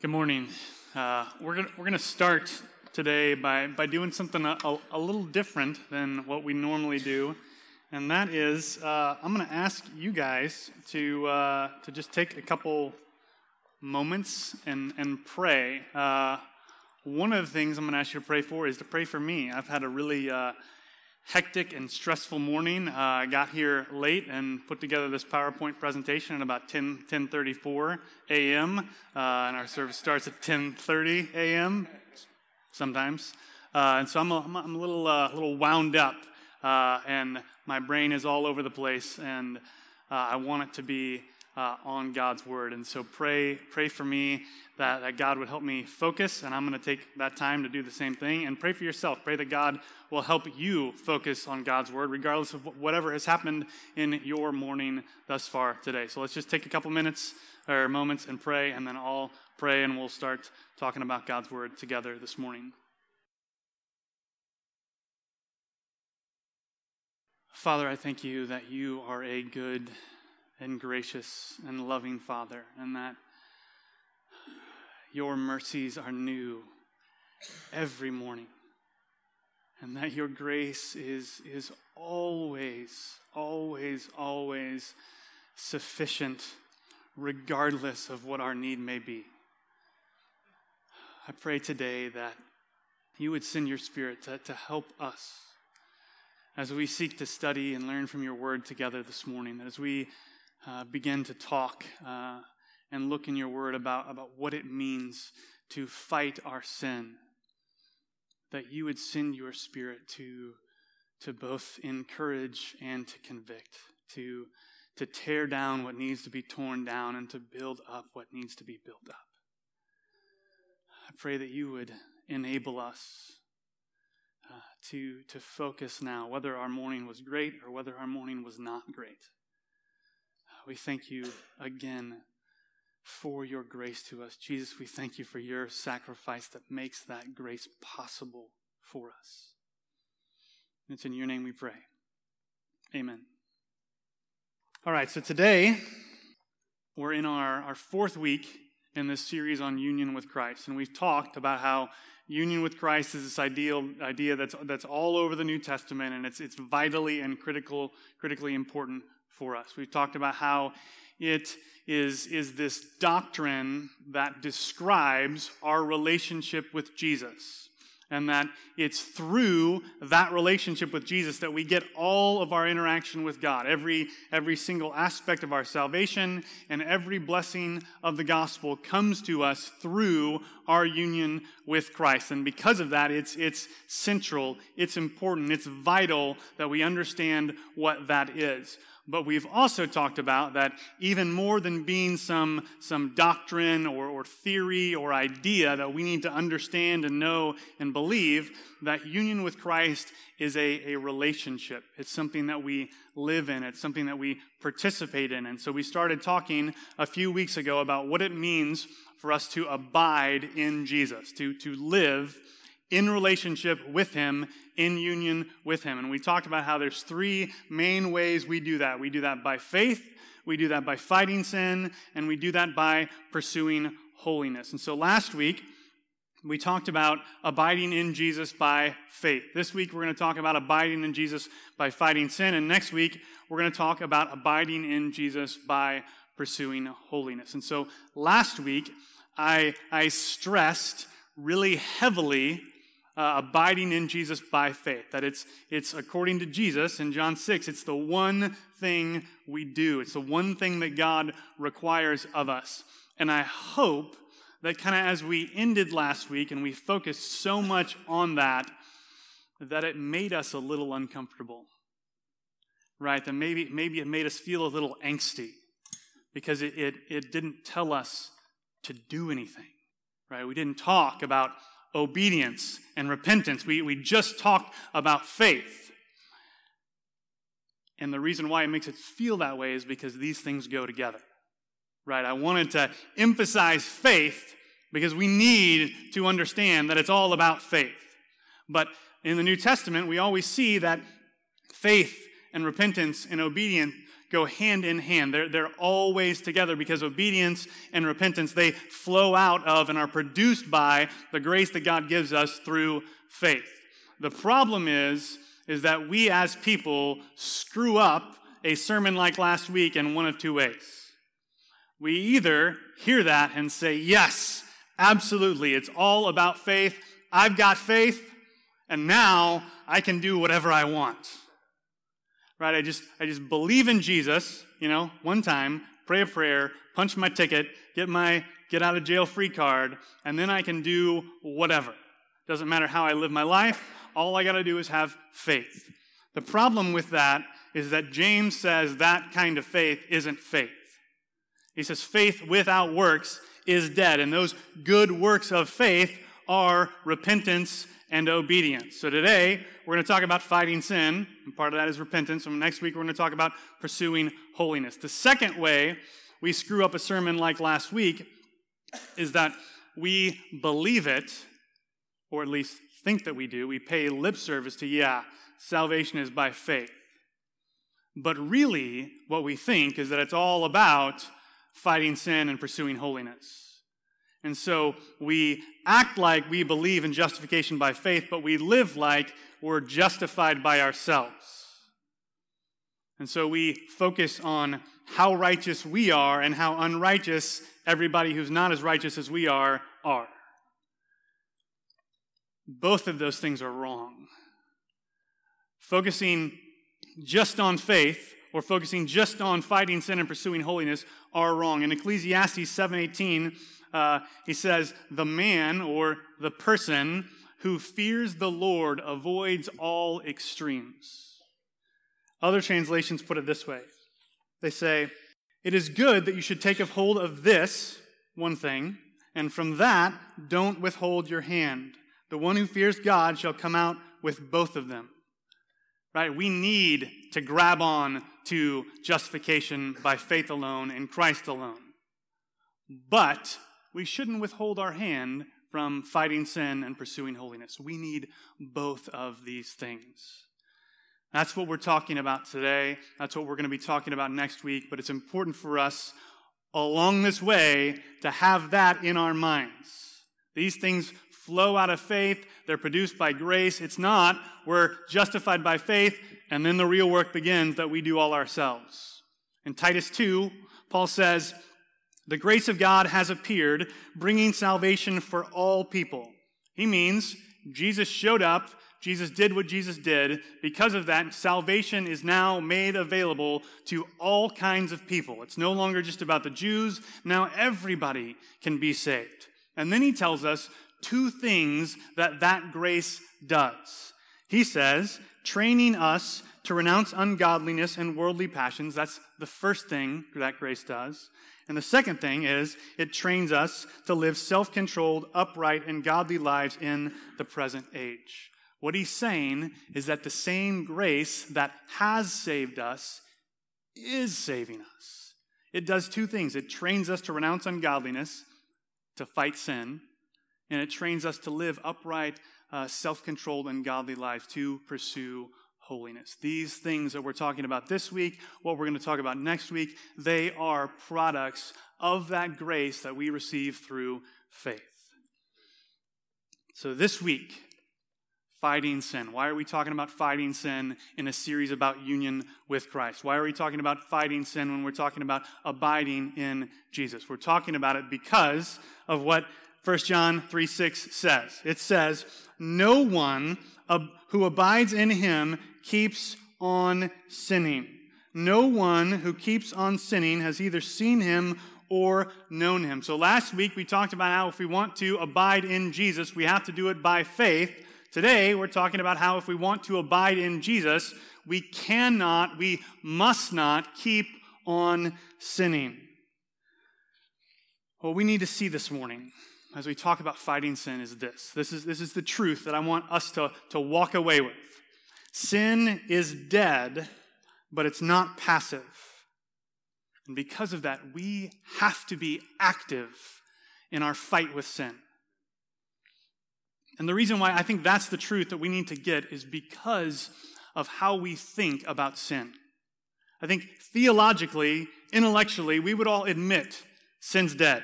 Good morning. We're gonna start today by doing something a little different than what we normally do, and that is I'm gonna ask you guys to just take a couple moments and pray. One of the things I'm gonna ask you to pray for is to pray for me. I've had a really hectic and stressful morning. I got here late and put together this PowerPoint presentation at about 10:34 a.m. And our service starts at 10:30 a.m. sometimes. And so I'm a little wound up, and my brain is all over the place, and I want it to be on God's Word. And so pray for me that God would help me focus, and I'm going to take that time to do the same thing. And pray for yourself. Pray that God will help you focus on God's Word, regardless of whatever has happened in your morning thus far today. So let's just take a couple minutes or moments and pray, and then I'll pray, and we'll start talking about God's Word together this morning. Father, I thank you that you are a good and gracious and loving Father, and that your mercies are new every morning, and that your grace is always sufficient, regardless of what our need may be. I pray today that you would send your Spirit to help us as we seek to study and learn from your word together this morning, as we begin to talk and look in your word about what it means to fight our sin, that you would send your Spirit to both encourage and to convict, to tear down what needs to be torn down and to build up what needs to be built up. I pray that you would enable us to focus now, whether our morning was great or whether our morning was not great. We thank you again for your grace to us. Jesus, we thank you for your sacrifice that makes that grace possible for us. And it's in your name we pray. Amen. All right, so today we're in our fourth week in this series on union with Christ. And we've talked about how union with Christ is this idea that's all over the New Testament, and it's vitally and critically important for us. We've talked about how it is this doctrine that describes our relationship with Jesus, and that it's through that relationship with Jesus that we get all of our interaction with God, every single aspect of our salvation and every blessing of the gospel comes to us through our union with Christ. And because of that, it's central, it's important, it's vital that we understand what that is. But we've also talked about that even more than being some doctrine or theory or idea that we need to understand and know and believe, that union with Christ is a relationship. It's something that we live in. It's something that we participate in. And so we started talking a few weeks ago about what it means for us to abide in Jesus, to live in relationship with him, in union with him. And we talked about how there's three main ways we do that. We do that by faith, we do that by fighting sin, and we do that by pursuing holiness. And so last week, we talked about abiding in Jesus by faith. This week, we're going to talk about abiding in Jesus by fighting sin. And next week, we're going to talk about abiding in Jesus by pursuing holiness. And so last week, I stressed really heavily abiding in Jesus by faith, that it's according to Jesus in John 6, it's the one thing we do. It's the one thing that God requires of us. And I hope that kind of as we ended last week and we focused so much on that it made us a little uncomfortable, right? That maybe it made us feel a little angsty because it didn't tell us to do anything, right? We didn't talk about obedience and repentance. We just talked about faith. And the reason why it makes it feel that way is because these things go together, right? I wanted to emphasize faith because we need to understand that it's all about faith. But in the New Testament, we always see that faith and repentance and obedience go hand in hand. They're always together because obedience and repentance, they flow out of and are produced by the grace that God gives us through faith. The problem is that we as people screw up a sermon like last week in one of two ways. We either hear that and say, yes, absolutely, it's all about faith. I've got faith, and now I can do whatever I want. Right? I just believe in Jesus, one time, pray a prayer, punch my ticket, get my get-out-of-jail-free card, and then I can do whatever. Doesn't matter how I live my life. All I got to do is have faith. The problem with that is that James says that kind of faith isn't faith. He says faith without works is dead, and those good works of faith are repentance and obedience. So today, we're going to talk about fighting sin, and part of that is repentance, and next week we're going to talk about pursuing holiness. The second way we screw up a sermon like last week is that we believe it, or at least think that we do. We pay lip service to, salvation is by faith. But really, what we think is that it's all about fighting sin and pursuing holiness. And so we act like we believe in justification by faith, but we live like we're justified by ourselves. And so we focus on how righteous we are and how unrighteous everybody who's not as righteous as we are. Both of those things are wrong. Focusing just on faith or focusing just on fighting sin and pursuing holiness are wrong. In Ecclesiastes 7:18, he says, the man or the person who fears the Lord avoids all extremes. Other translations put it this way. They say, it is good that you should take hold of this one thing, and from that don't withhold your hand. The one who fears God shall come out with both of them. Right? We need to grab on to justification by faith alone in Christ alone. But we shouldn't withhold our hand from fighting sin and pursuing holiness. We need both of these things. That's what we're talking about today. That's what we're going to be talking about next week. But it's important for us along this way to have that in our minds. These things flow out of faith. They're produced by grace. It's not we're justified by faith, and then the real work begins that we do all ourselves. In Titus 2, Paul says, the grace of God has appeared, bringing salvation for all people. He means Jesus showed up. Jesus did what Jesus did. Because of that, salvation is now made available to all kinds of people. It's no longer just about the Jews. Now everybody can be saved. And then he tells us two things that grace does. He says, training us to renounce ungodliness and worldly passions. That's the first thing that grace does. And the second thing is it trains us to live self-controlled, upright, and godly lives in the present age. What he's saying is that the same grace that has saved us is saving us. It does two things. It trains us to renounce ungodliness, to fight sin, and it trains us to live upright, self-controlled, and godly lives to pursue holiness. These things that we're talking about this week, what we're going to talk about next week, they are products of that grace that we receive through faith. So this week, fighting sin. Why are we talking about fighting sin in a series about union with Christ? Why are we talking about fighting sin when we're talking about abiding in Jesus? We're talking about it because of what 1 John 3:6 says. It says, no one who abides in him keeps on sinning. No one who keeps on sinning has either seen him or known him. So last week we talked about how if we want to abide in Jesus, we have to do it by faith. Today we're talking about how if we want to abide in Jesus, we must not keep on sinning. What we need to see this morning as we talk about fighting sin is this. This is the truth that I want us to walk away with. Sin is dead, but it's not passive. And because of that, we have to be active in our fight with sin. And the reason why I think that's the truth that we need to get is because of how we think about sin. I think theologically, intellectually, we would all admit sin's dead.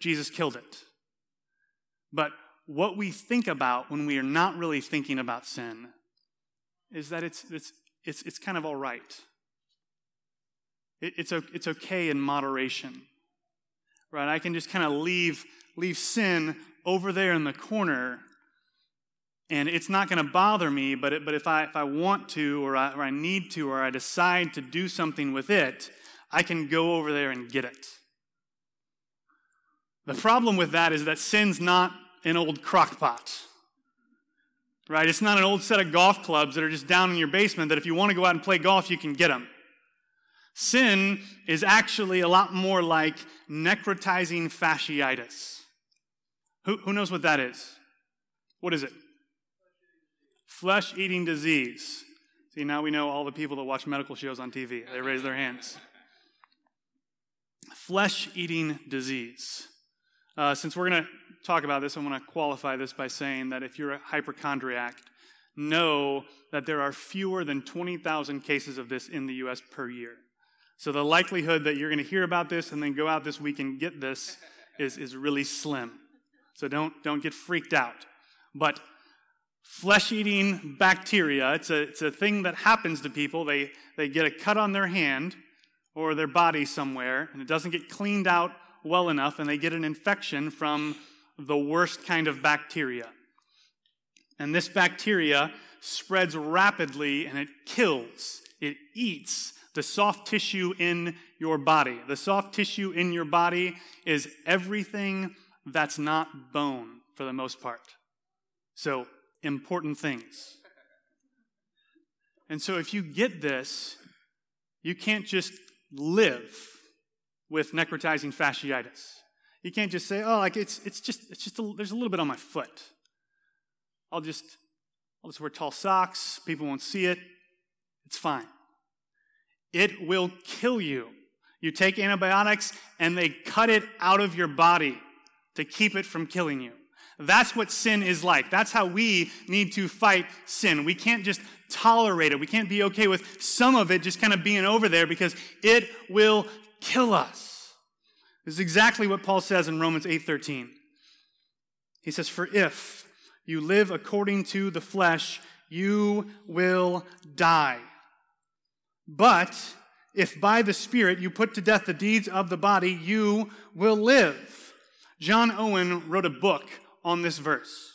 Jesus killed it. But what we think about when we are not really thinking about sin is that it's kind of all right. It's okay in moderation, right? I can just kind of leave sin over there in the corner, and it's not going to bother me. But if I want to, or I need to, or I decide to do something with it, I can go over there and get it. The problem with that is that sin's not an old crock pot, right? It's not an old set of golf clubs that are just down in your basement that if you want to go out and play golf, you can get them. Sin is actually a lot more like necrotizing fasciitis. Who knows what that is? What is it? Flesh-eating disease. See, now we know all the people that watch medical shows on TV. They raise their hands. Flesh-eating disease. Since we're going to talk about this, I want to qualify this by saying that if you're a hypochondriac, know that there are fewer than 20,000 cases of this in the U.S. per year. So the likelihood that you're going to hear about this and then go out this week and get this is really slim. So don't get freaked out. But flesh-eating bacteria, it's a thing that happens to people. They get a cut on their hand or their body somewhere, and it doesn't get cleaned out well enough, and they get an infection from the worst kind of bacteria. And this bacteria spreads rapidly, and it kills, it eats the soft tissue in your body. The soft tissue in your body is everything that's not bone, for the most part. So, important things. And so if you get this, you can't just live with necrotizing fasciitis. You can't just say, there's a little bit on my foot. I'll just wear tall socks. People won't see it. It's fine. It will kill you. You take antibiotics, and they cut it out of your body to keep it from killing you. That's what sin is like. That's how we need to fight sin. We can't just tolerate it. We can't be okay with some of it just kind of being over there because it will kill us. This is exactly what Paul says in Romans 8:13. He says, "For if you live according to the flesh, you will die. But if by the Spirit you put to death the deeds of the body, you will live." John Owen wrote a book on this verse,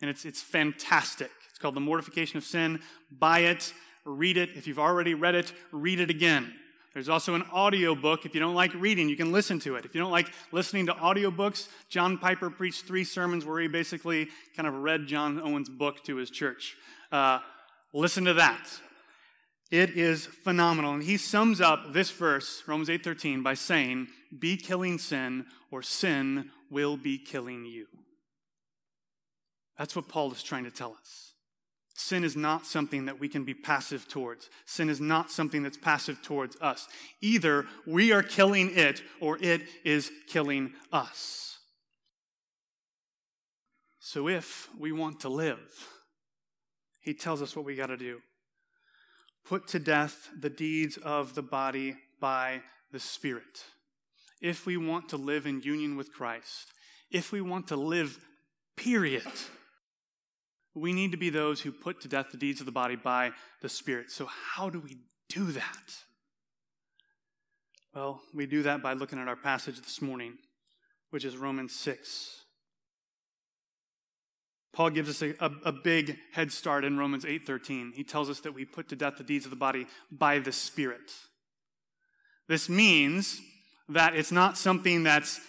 and it's fantastic. It's called The Mortification of Sin. Buy it, read it. If you've already read it, read it again. There's also an audio book. If you don't like reading, you can listen to it. If you don't like listening to audiobooks, John Piper preached 3 sermons where he basically kind of read John Owen's book to his church. Listen to that. It is phenomenal. And he sums up this verse, Romans 8:13, by saying, "Be killing sin, or sin will be killing you." That's what Paul is trying to tell us. Sin is not something that we can be passive towards. Sin is not something that's passive towards us. Either we are killing it, or it is killing us. So if we want to live, he tells us what we got to do. Put to death the deeds of the body by the Spirit. If we want to live in union with Christ, if we want to live, period, we need to be those who put to death the deeds of the body by the Spirit. So how do we do that? Well, we do that by looking at our passage this morning, which is Romans 6. Paul gives us a big head start in Romans 8:13. He tells us that we put to death the deeds of the body by the Spirit. This means that it's not something that's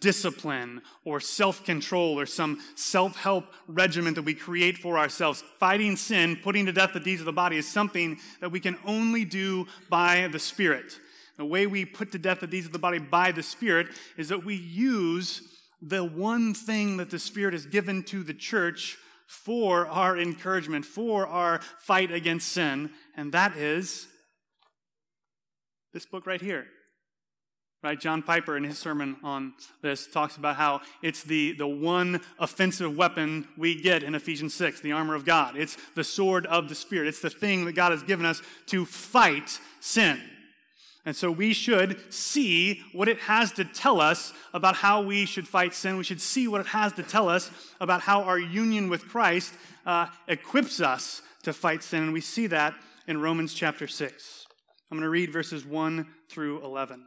discipline or self-control or some self-help regimen that we create for ourselves. Fighting sin, putting to death the deeds of the body, is something that we can only do by the Spirit. The way we put to death the deeds of the body by the Spirit is that we use the one thing that the Spirit has given to the church for our encouragement, for our fight against sin, and that is this book right here. Right? John Piper, in his sermon on this, talks about how it's the one offensive weapon we get in Ephesians 6, the armor of God. It's the sword of the Spirit. It's the thing that God has given us to fight sin. And so we should see what it has to tell us about how we should fight sin. We should see what it has to tell us about how our union with Christ equips us to fight sin. And we see that in Romans chapter 6. I'm going to read verses 1 through 11.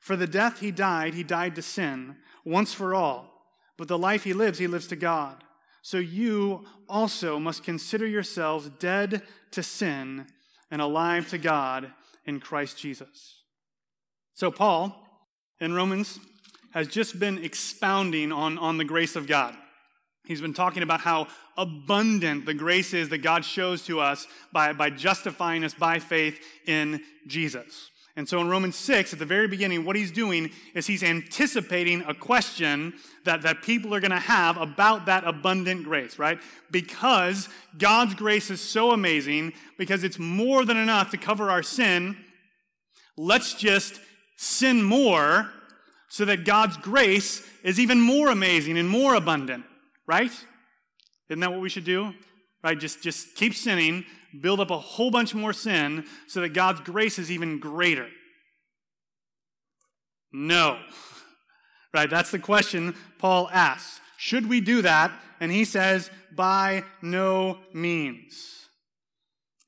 For the death he died to sin, once for all. But the life he lives to God. So you also must consider yourselves dead to sin and alive to God in Christ Jesus." So Paul, in Romans, has just been expounding on the grace of God. He's been talking about how abundant the grace is that God shows to us by justifying us by faith in Jesus. And so in Romans 6, at the very beginning, what he's doing is he's anticipating a question that people are going to have about that abundant grace, right? Because God's grace is so amazing, because it's more than enough to cover our sin, let's just sin more so that God's grace is even more amazing and more abundant, right? Isn't that what we should do? Right? Just keep sinning, build up a whole bunch more sin so that God's grace is even greater. No. Right? That's the question Paul asks. Should we do that? And he says, by no means.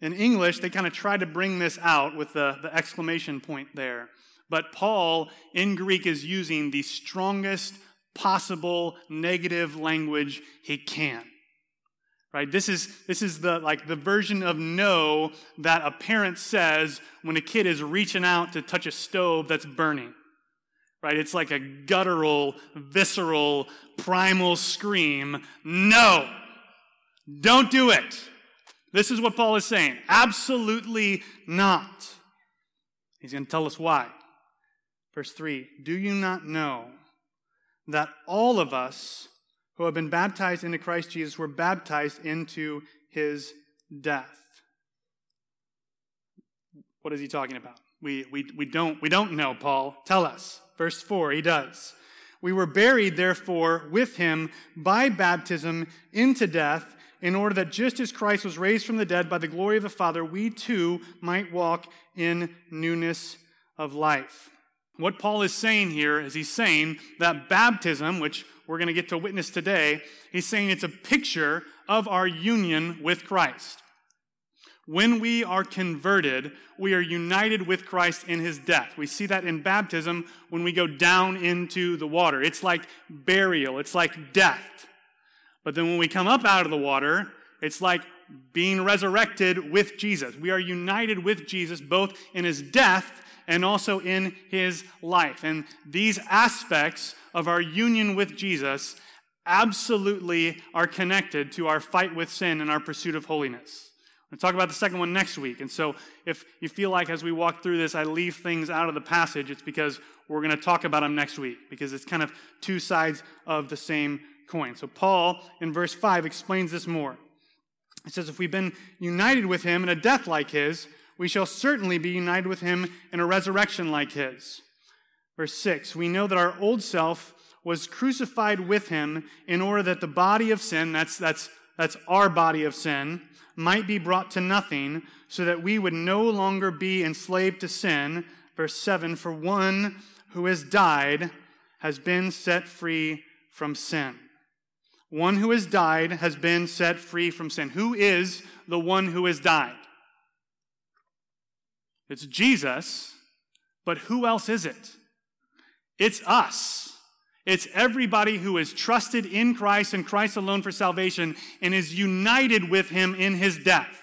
In English, they kind of try to bring this out with the exclamation point there. But Paul, in Greek, is using the strongest possible negative language he can. Right? This is the version of no that a parent says when a kid is reaching out to touch a stove that's burning. Right? It's like a guttural, visceral, primal scream. No! Don't do it! This is what Paul is saying. Absolutely not. He's going to tell us why. Verse 3, "Do you not know that all of us who have been baptized into Christ Jesus were baptized into his death?" What is he talking about? We don't know, Paul. Tell us. Verse 4, he does. "We were buried, therefore, with him by baptism into death, in order that just as Christ was raised from the dead by the glory of the Father, we too might walk in newness of life." What Paul is saying here is he's saying that baptism, which we're going to get to witness today, he's saying it's a picture of our union with Christ. When we are converted, we are united with Christ in his death. We see that in baptism when we go down into the water. It's like burial. It's like death. But then when we come up out of the water, it's like being resurrected with Jesus. We are united with Jesus both in his death and also in his life. And these aspects of our union with Jesus absolutely are connected to our fight with sin and our pursuit of holiness. We'll talk about the second one next week. And so if you feel like as we walk through this, I leave things out of the passage, it's because we're going to talk about them next week, because it's kind of two sides of the same coin. So Paul, in verse 5, explains this more. He says, "If we've been united with him in a death like his, we shall certainly be united with him in a resurrection like his." Verse 6, "We know that our old self was crucified with him in order that the body of sin," that's our body of sin, "might be brought to nothing, so that we would no longer be enslaved to sin." Verse 7, "For one who has died has been set free from sin. One who has died has been set free from sin. Who is the one who has died? It's Jesus, but who else is it? It's us. It's everybody who is trusted in Christ and Christ alone for salvation and is united with him in his death.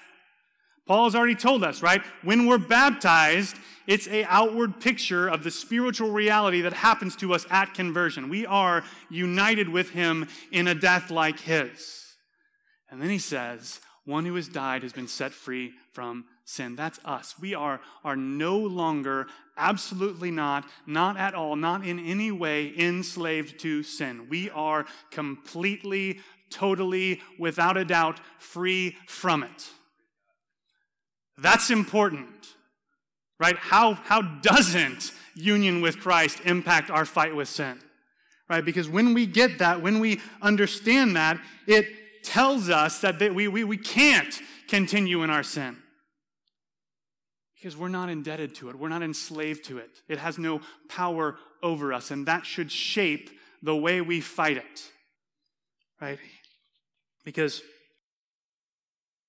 Paul's already told us, right? When we're baptized, it's an outward picture of the spiritual reality that happens to us at conversion. We are united with him in a death like his. And then he says, one who has died has been set free from sin. That's us. We are no longer, absolutely not at all, not in any way enslaved to sin. We are completely, totally, without a doubt, free from it. That's important, right? How doesn't union with Christ impact our fight with sin, right? Because when we get that, when we understand that, it tells us that we can't continue in our sin because we're not indebted to it. We're not enslaved to it. It has no power over us, and that should shape the way we fight it, right? Because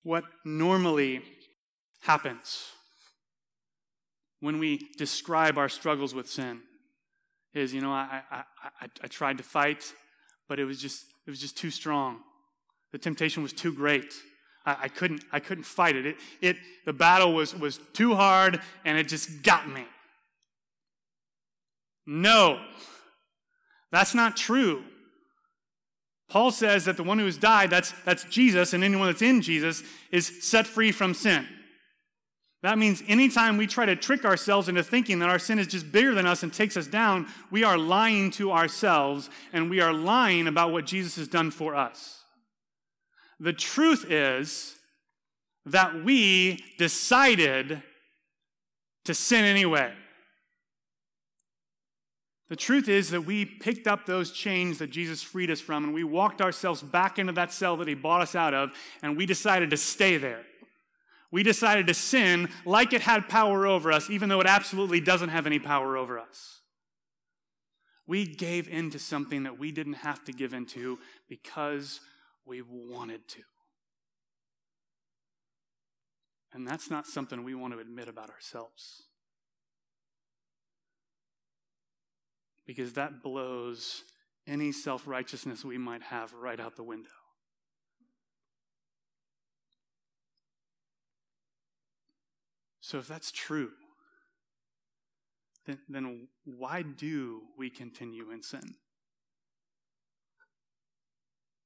what normally happens when we describe our struggles with sin is, you know, I tried to fight, but it was just too strong. The temptation was too great. I couldn't fight it. The battle was too hard, and it just got me. No, that's not true. Paul says that the one who has died, that's Jesus, and anyone that's in Jesus is set free from sin. That means anytime we try to trick ourselves into thinking that our sin is just bigger than us and takes us down, we are lying to ourselves, and we are lying about what Jesus has done for us. The truth is that we decided to sin anyway. The truth is that we picked up those chains that Jesus freed us from, and we walked ourselves back into that cell that he bought us out of, and we decided to stay there. We decided to sin like it had power over us, even though it absolutely doesn't have any power over us. We gave in to something that we didn't have to give into because we wanted to. And that's not something we want to admit about ourselves, because that blows any self-righteousness we might have right out the window. So if that's true, then why do we continue in sin?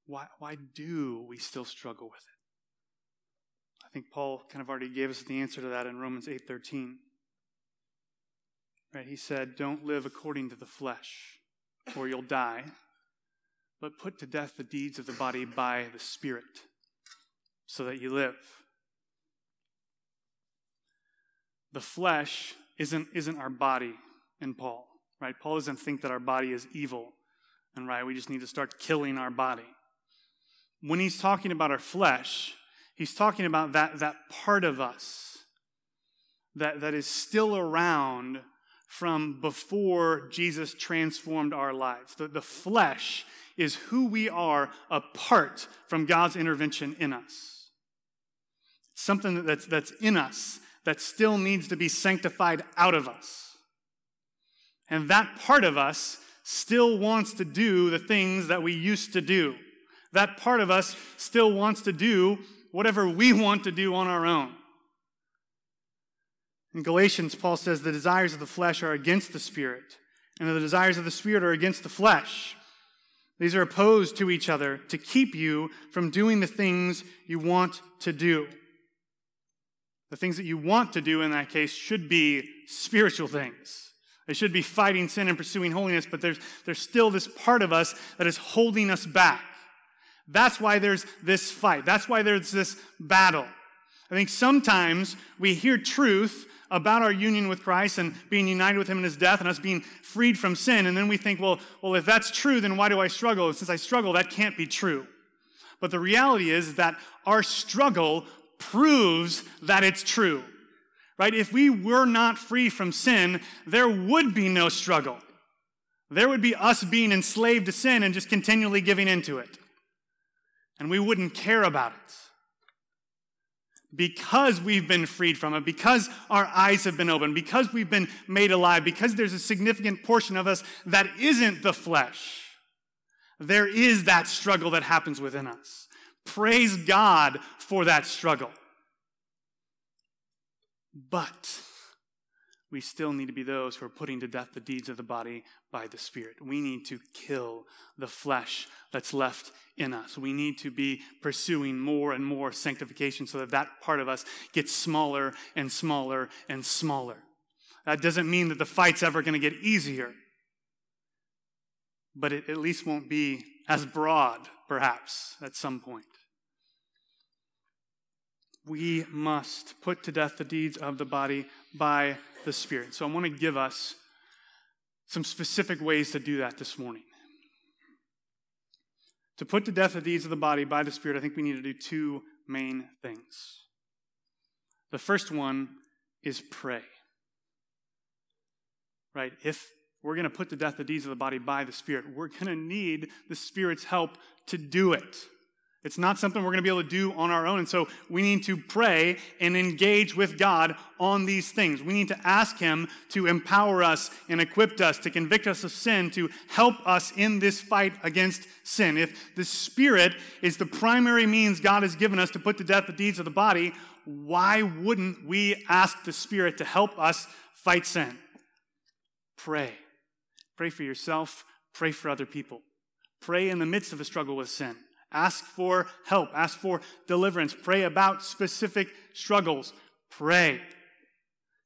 Why do we still struggle with it? I think Paul kind of already gave us the answer to that in Romans 8:13. Right? He said, don't live according to the flesh, or you'll die, but put to death the deeds of the body by the Spirit, so that you live. The flesh isn't our body in Paul, right? Paul doesn't think that our body is evil, and right, we just need to start killing our body. When he's talking about our flesh, he's talking about that part of us that is still around from before Jesus transformed our lives. The flesh is who we are apart from God's intervention in us. Something that's in us that still needs to be sanctified out of us. And that part of us still wants to do the things that we used to do. That part of us still wants to do whatever we want to do on our own. In Galatians, Paul says, the desires of the flesh are against the Spirit, and the desires of the Spirit are against the flesh. These are opposed to each other to keep you from doing the things you want to do. The things that you want to do in that case should be spiritual things. They should be fighting sin and pursuing holiness, but there's still this part of us that is holding us back. That's why there's this fight. That's why there's this battle. I think sometimes we hear truth about our union with Christ and being united with him in his death and us being freed from sin, and then we think, well, if that's true, then why do I struggle? Since I struggle, that can't be true. But the reality is that our struggle proves that it's true, right? If we were not free from sin, there would be no struggle. there would be us being enslaved to sin and just continually giving into it. And we wouldn't care about it. Because we've been freed from it, because our eyes have been opened, because we've been made alive, because there's a significant portion of us that isn't the flesh, there is that struggle that happens within us. Praise God for that struggle. But we still need to be those who are putting to death the deeds of the body by the Spirit. We need to kill the flesh that's left in us. We need to be pursuing more and more sanctification so that that part of us gets smaller and smaller and smaller. That doesn't mean that the fight's ever going to get easier, but it at least won't be as broad, perhaps, at some point. We must put to death the deeds of the body by the Spirit. So I want to give us some specific ways to do that this morning. To put to death the deeds of the body by the Spirit, I think we need to do two main things. The first one is pray. Right? If we're going to put to death the deeds of the body by the Spirit, we're going to need the Spirit's help to do it. It's not something we're going to be able to do on our own. And so we need to pray and engage with God on these things. We need to ask Him to empower us and equip us, to convict us of sin, to help us in this fight against sin. If the Spirit is the primary means God has given us to put to death the deeds of the body, why wouldn't we ask the Spirit to help us fight sin? Pray. Pray for yourself. Pray for other people. Pray in the midst of a struggle with sin. Ask for help. Ask for deliverance. Pray about specific struggles. Pray.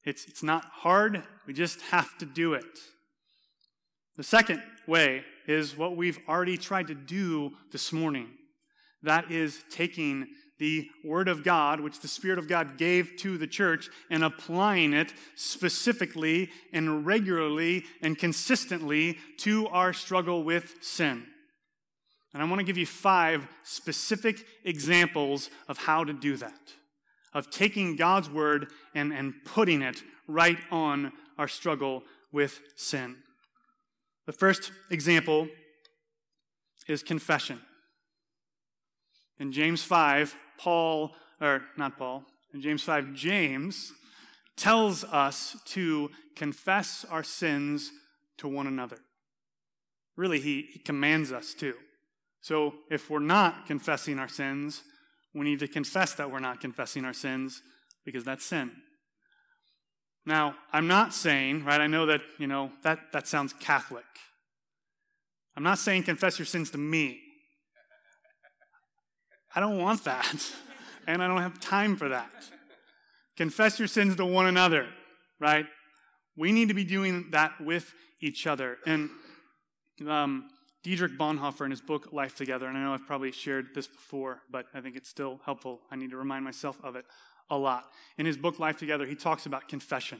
It's not hard. We just have to do it. The second way is what we've already tried to do this morning. That is taking the Word of God, which the Spirit of God gave to the church, and applying it specifically and regularly and consistently to our struggle with sin. And I want to give you 5 specific examples of how to do that, of taking God's word and putting it right on our struggle with sin. The first example is confession. In James 5, James tells us to confess our sins to one another. Really, he commands us to. So if we're not confessing our sins, we need to confess that we're not confessing our sins, because that's sin. Now, I'm not saying, right, I know that, that sounds Catholic. I'm not saying confess your sins to me. I don't want that, and I don't have time for that. Confess your sins to one another, right? We need to be doing that with each other. And Dietrich Bonhoeffer, in his book Life Together, and I know I've probably shared this before, but I think it's still helpful. I need to remind myself of it a lot. In his book Life Together, he talks about confession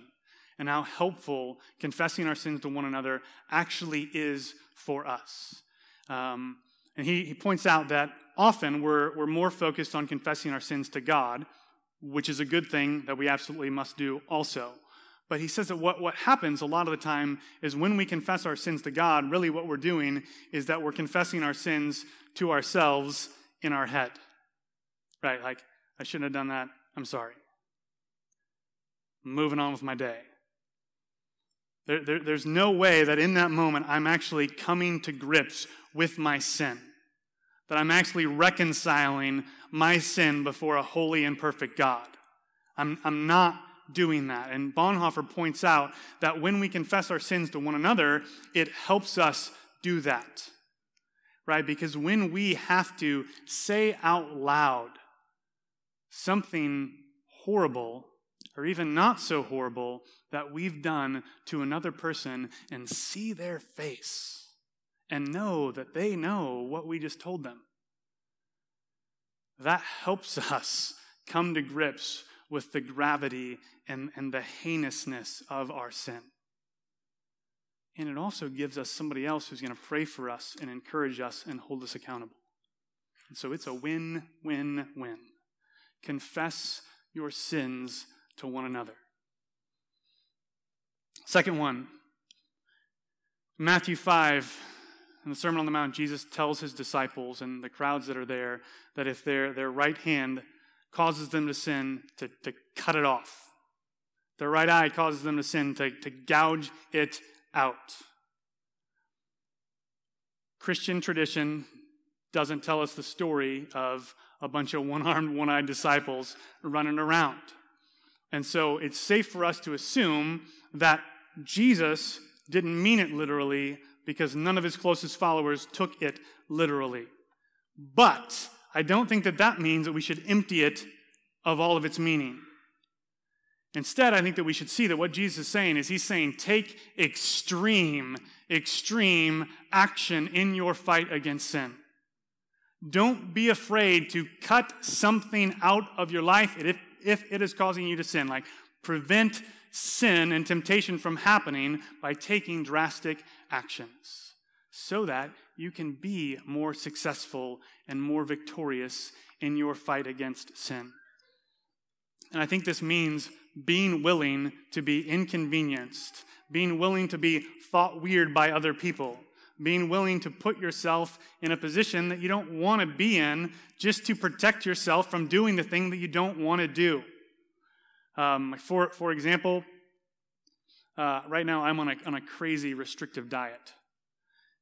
and how helpful confessing our sins to one another actually is for us. And he points out that often we're more focused on confessing our sins to God, which is a good thing that we absolutely must do also. But he says that what happens a lot of the time is when we confess our sins to God, really what we're doing is that we're confessing our sins to ourselves in our head. Right? Like, I shouldn't have done that. I'm sorry. I'm moving on with my day. There's no way that in that moment I'm actually coming to grips with my sin, that I'm actually reconciling my sin before a holy and perfect God. I'm not doing that. And Bonhoeffer points out that when we confess our sins to one another, it helps us do that, right? Because when we have to say out loud something horrible or even not so horrible that we've done to another person and see their face and know that they know what we just told them, that helps us come to grips with the gravity and the heinousness of our sin. And it also gives us somebody else who's going to pray for us and encourage us and hold us accountable. And so it's a win, win, win. Confess your sins to one another. Second one, Matthew 5, in the Sermon on the Mount, Jesus tells his disciples and the crowds that are there that if their right hand causes them to sin, to cut it off. Their right eye causes them to sin, to gouge it out. Christian tradition doesn't tell us the story of a bunch of one-armed, one-eyed disciples running around. And so it's safe for us to assume that Jesus didn't mean it literally because none of his closest followers took it literally. But I don't think that means that we should empty it of all of its meaning. Instead, I think that we should see that what Jesus is saying is he's saying take extreme action in your fight against sin. Don't be afraid to cut something out of your life if it is causing you to sin. Like, prevent sin and temptation from happening by taking drastic actions so that you can be more successful and more victorious in your fight against sin. And I think this means being willing to be inconvenienced, being willing to be thought weird by other people, being willing to put yourself in a position that you don't want to be in just to protect yourself from doing the thing that you don't want to do. For example, right now I'm on a crazy restrictive diet.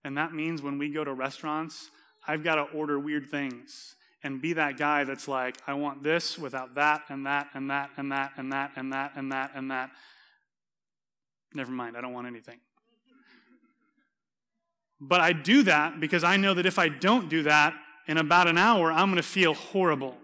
And that means when we go to restaurants, I've got to order weird things and be that guy that's like, I want this without that and that and that and that and that and that and that and that. Never mind, I don't want anything. But I do that because I know that if I don't do that, in about an hour, I'm going to feel horrible.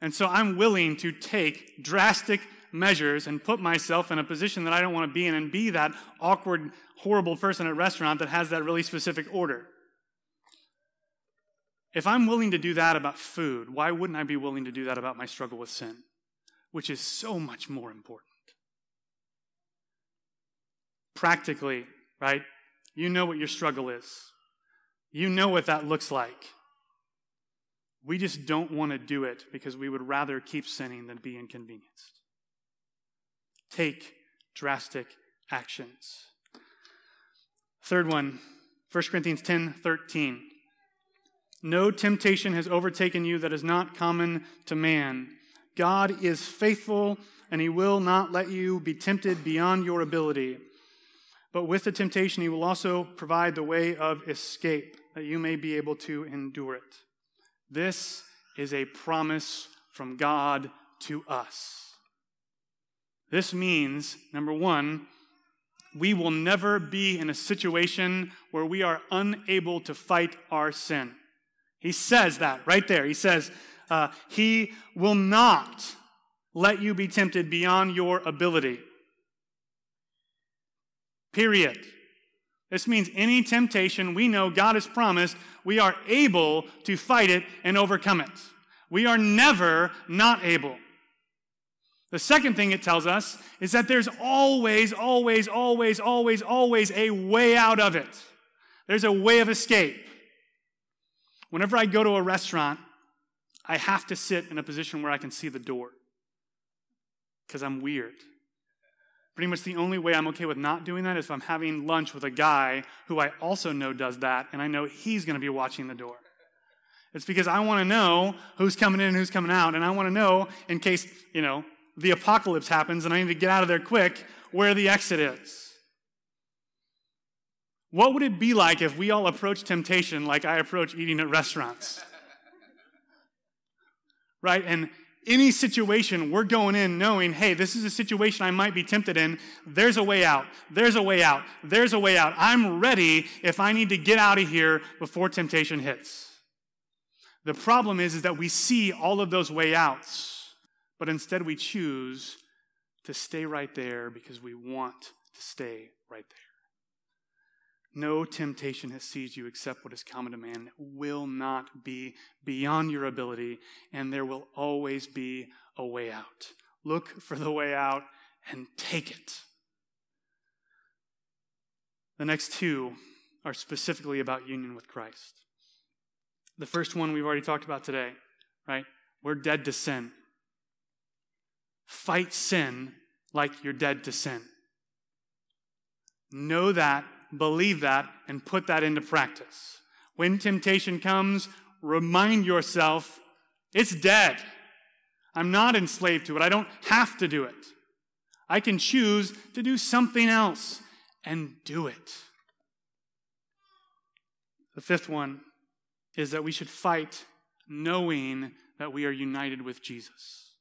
And so I'm willing to take drastic measures and put myself in a position that I don't want to be in and be that awkward, horrible person at a restaurant that has that really specific order. If I'm willing to do that about food, why wouldn't I be willing to do that about my struggle with sin, which is so much more important? Practically, right? You know what your struggle is. You know what that looks like. We just don't want to do it because we would rather keep sinning than be inconvenienced. Take drastic actions. Third one, 1 Corinthians 10:13. No temptation has overtaken you that is not common to man. God is faithful, and he will not let you be tempted beyond your ability. But with the temptation, he will also provide the way of escape, that you may be able to endure it. This is a promise from God to us. This means, number one, we will never be in a situation where we are unable to fight our sin. He says that right there. He says, he will not let you be tempted beyond your ability. Period. This means any temptation we know God has promised, we are able to fight it and overcome it. We are never not able. The second thing it tells us is that there's always a way out of it. There's a way of escape. Whenever I go to a restaurant, I have to sit in a position where I can see the door because I'm weird. Pretty much the only way I'm okay with not doing that is if I'm having lunch with a guy who I also know does that, and I know he's going to be watching the door. It's because I want to know who's coming in and who's coming out, and I want to know in case, the apocalypse happens and I need to get out of there quick where the exit is. What would it be like if we all approach temptation like I approach eating at restaurants? Right? And any situation we're going in knowing, hey, this is a situation I might be tempted in. There's a way out. There's a way out. There's a way out. I'm ready if I need to get out of here before temptation hits. The problem is that we see all of those way outs, but instead we choose to stay right there because we want to stay right there. No temptation has seized you except what is common to man. It will not be beyond your ability, and there will always be a way out. Look for the way out and take it. The next two are specifically about union with Christ. The first one we've already talked about today, right? We're dead to sin. Fight sin like you're dead to sin. Know that, believe that, and put that into practice. When temptation comes, remind yourself, it's dead. I'm not enslaved to it. I don't have to do it. I can choose to do something else and do it. The fifth one is that we should fight knowing that we are united with Jesus.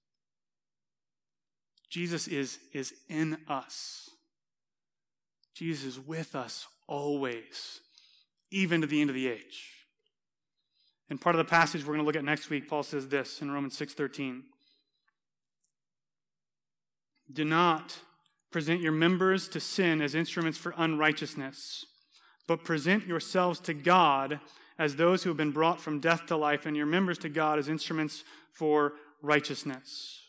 Jesus is in us. Jesus is with us always, even to the end of the age. And part of the passage we're going to look at next week, Paul says this in Romans 6:13. Do not present your members to sin as instruments for unrighteousness, but present yourselves to God as those who have been brought from death to life, and your members to God as instruments for righteousness.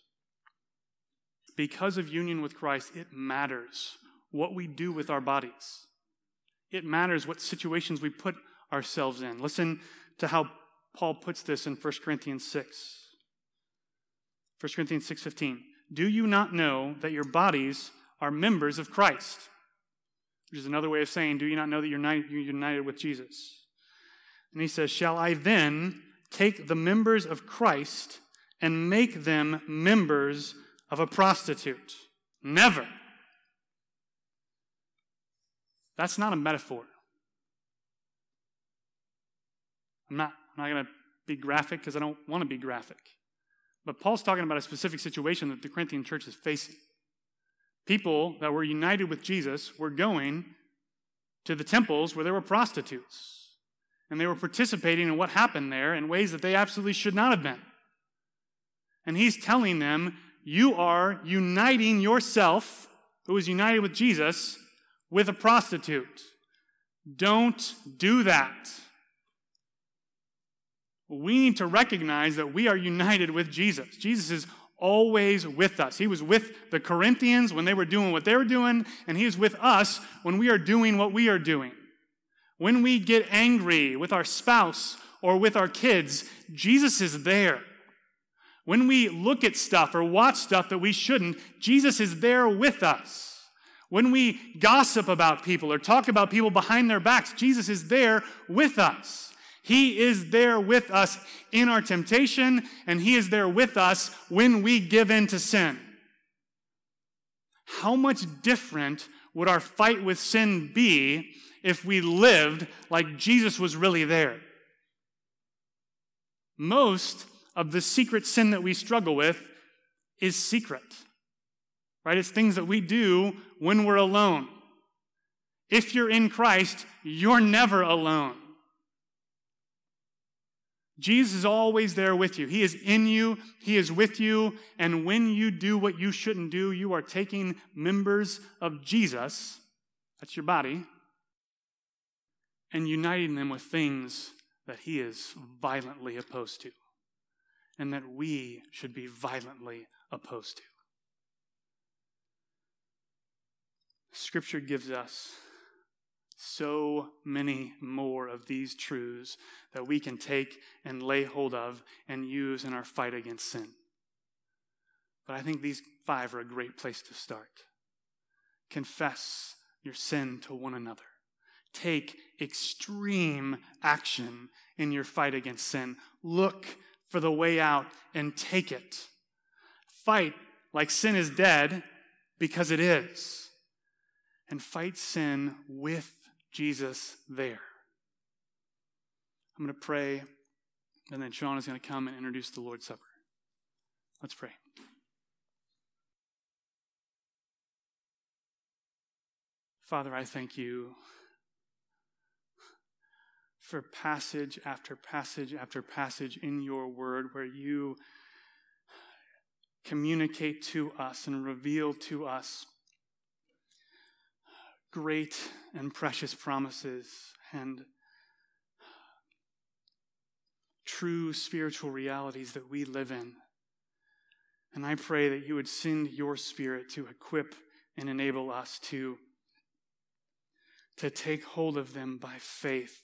Because of union with Christ, it matters what we do with our bodies. It matters what situations we put ourselves in. Listen to how Paul puts this in 1 Corinthians 6. 1 Corinthians 6:15. Do you not know that your bodies are members of Christ? Which is another way of saying, do you not know that you're united with Jesus? And he says, shall I then take the members of Christ and make them members of a prostitute? Never. That's not a metaphor. I'm not going to be graphic because I don't want to be graphic. But Paul's talking about a specific situation that the Corinthian church is facing. People that were united with Jesus were going to the temples where there were prostitutes. And they were participating in what happened there in ways that they absolutely should not have been. And he's telling them, you are uniting yourself, who is united with Jesus, with a prostitute. Don't do that. We need to recognize that we are united with Jesus. Jesus is always with us. He was with the Corinthians when they were doing what they were doing, and he is with us when we are doing what we are doing. When we get angry with our spouse or with our kids, Jesus is there. When we look at stuff or watch stuff that we shouldn't, Jesus is there with us. When we gossip about people or talk about people behind their backs, Jesus is there with us. He is there with us in our temptation, and he is there with us when we give in to sin. How much different would our fight with sin be if we lived like Jesus was really there? Most of the secret sin that we struggle with is secret, right? It's things that we do when we're alone. If you're in Christ, you're never alone. Jesus is always there with you. He is in you, he is with you, and when you do what you shouldn't do, you are taking members of Jesus, that's your body, and uniting them with things that he is violently opposed to, and that we should be violently opposed to. Scripture gives us so many more of these truths that we can take and lay hold of and use in our fight against sin. But I think these five are a great place to start. Confess your sin to one another. Take extreme action in your fight against sin. Look for the way out and take it. Fight like sin is dead, because it is. And fight sin with Jesus there. I'm going to pray, and then Sean is going to come and introduce the Lord's Supper. Let's pray. Father, I thank you for passage after passage after passage in your word where you communicate to us and reveal to us great and precious promises and true spiritual realities that we live in. And I pray that you would send your Spirit to equip and enable us to take hold of them by faith,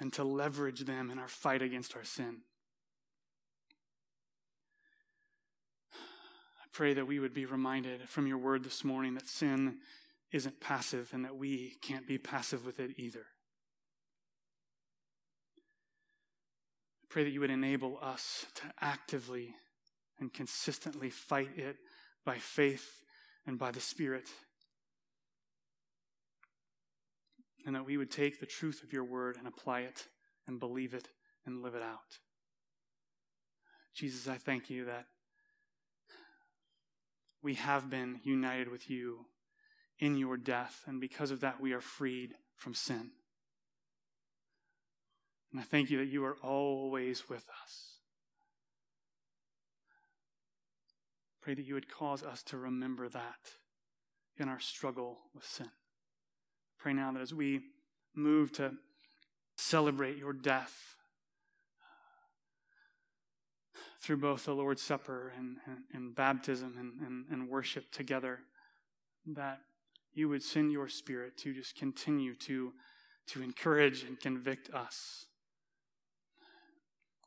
and to leverage them in our fight against our sin. I pray that we would be reminded from your word this morning that sin isn't passive and that we can't be passive with it either. I pray that you would enable us to actively and consistently fight it by faith and by the Spirit. And that we would take the truth of your word and apply it and believe it and live it out. Jesus, I thank you that we have been united with you in your death, and because of that we are freed from sin. And I thank you that you are always with us. Pray that you would cause us to remember that in our struggle with sin. Pray now that as we move to celebrate your death through both the Lord's Supper and baptism and worship together, that you would send your Spirit to just continue to encourage and convict us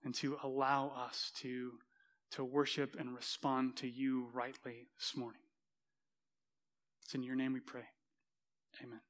and to allow us to worship and respond to you rightly this morning. It's in your name we pray. Amen.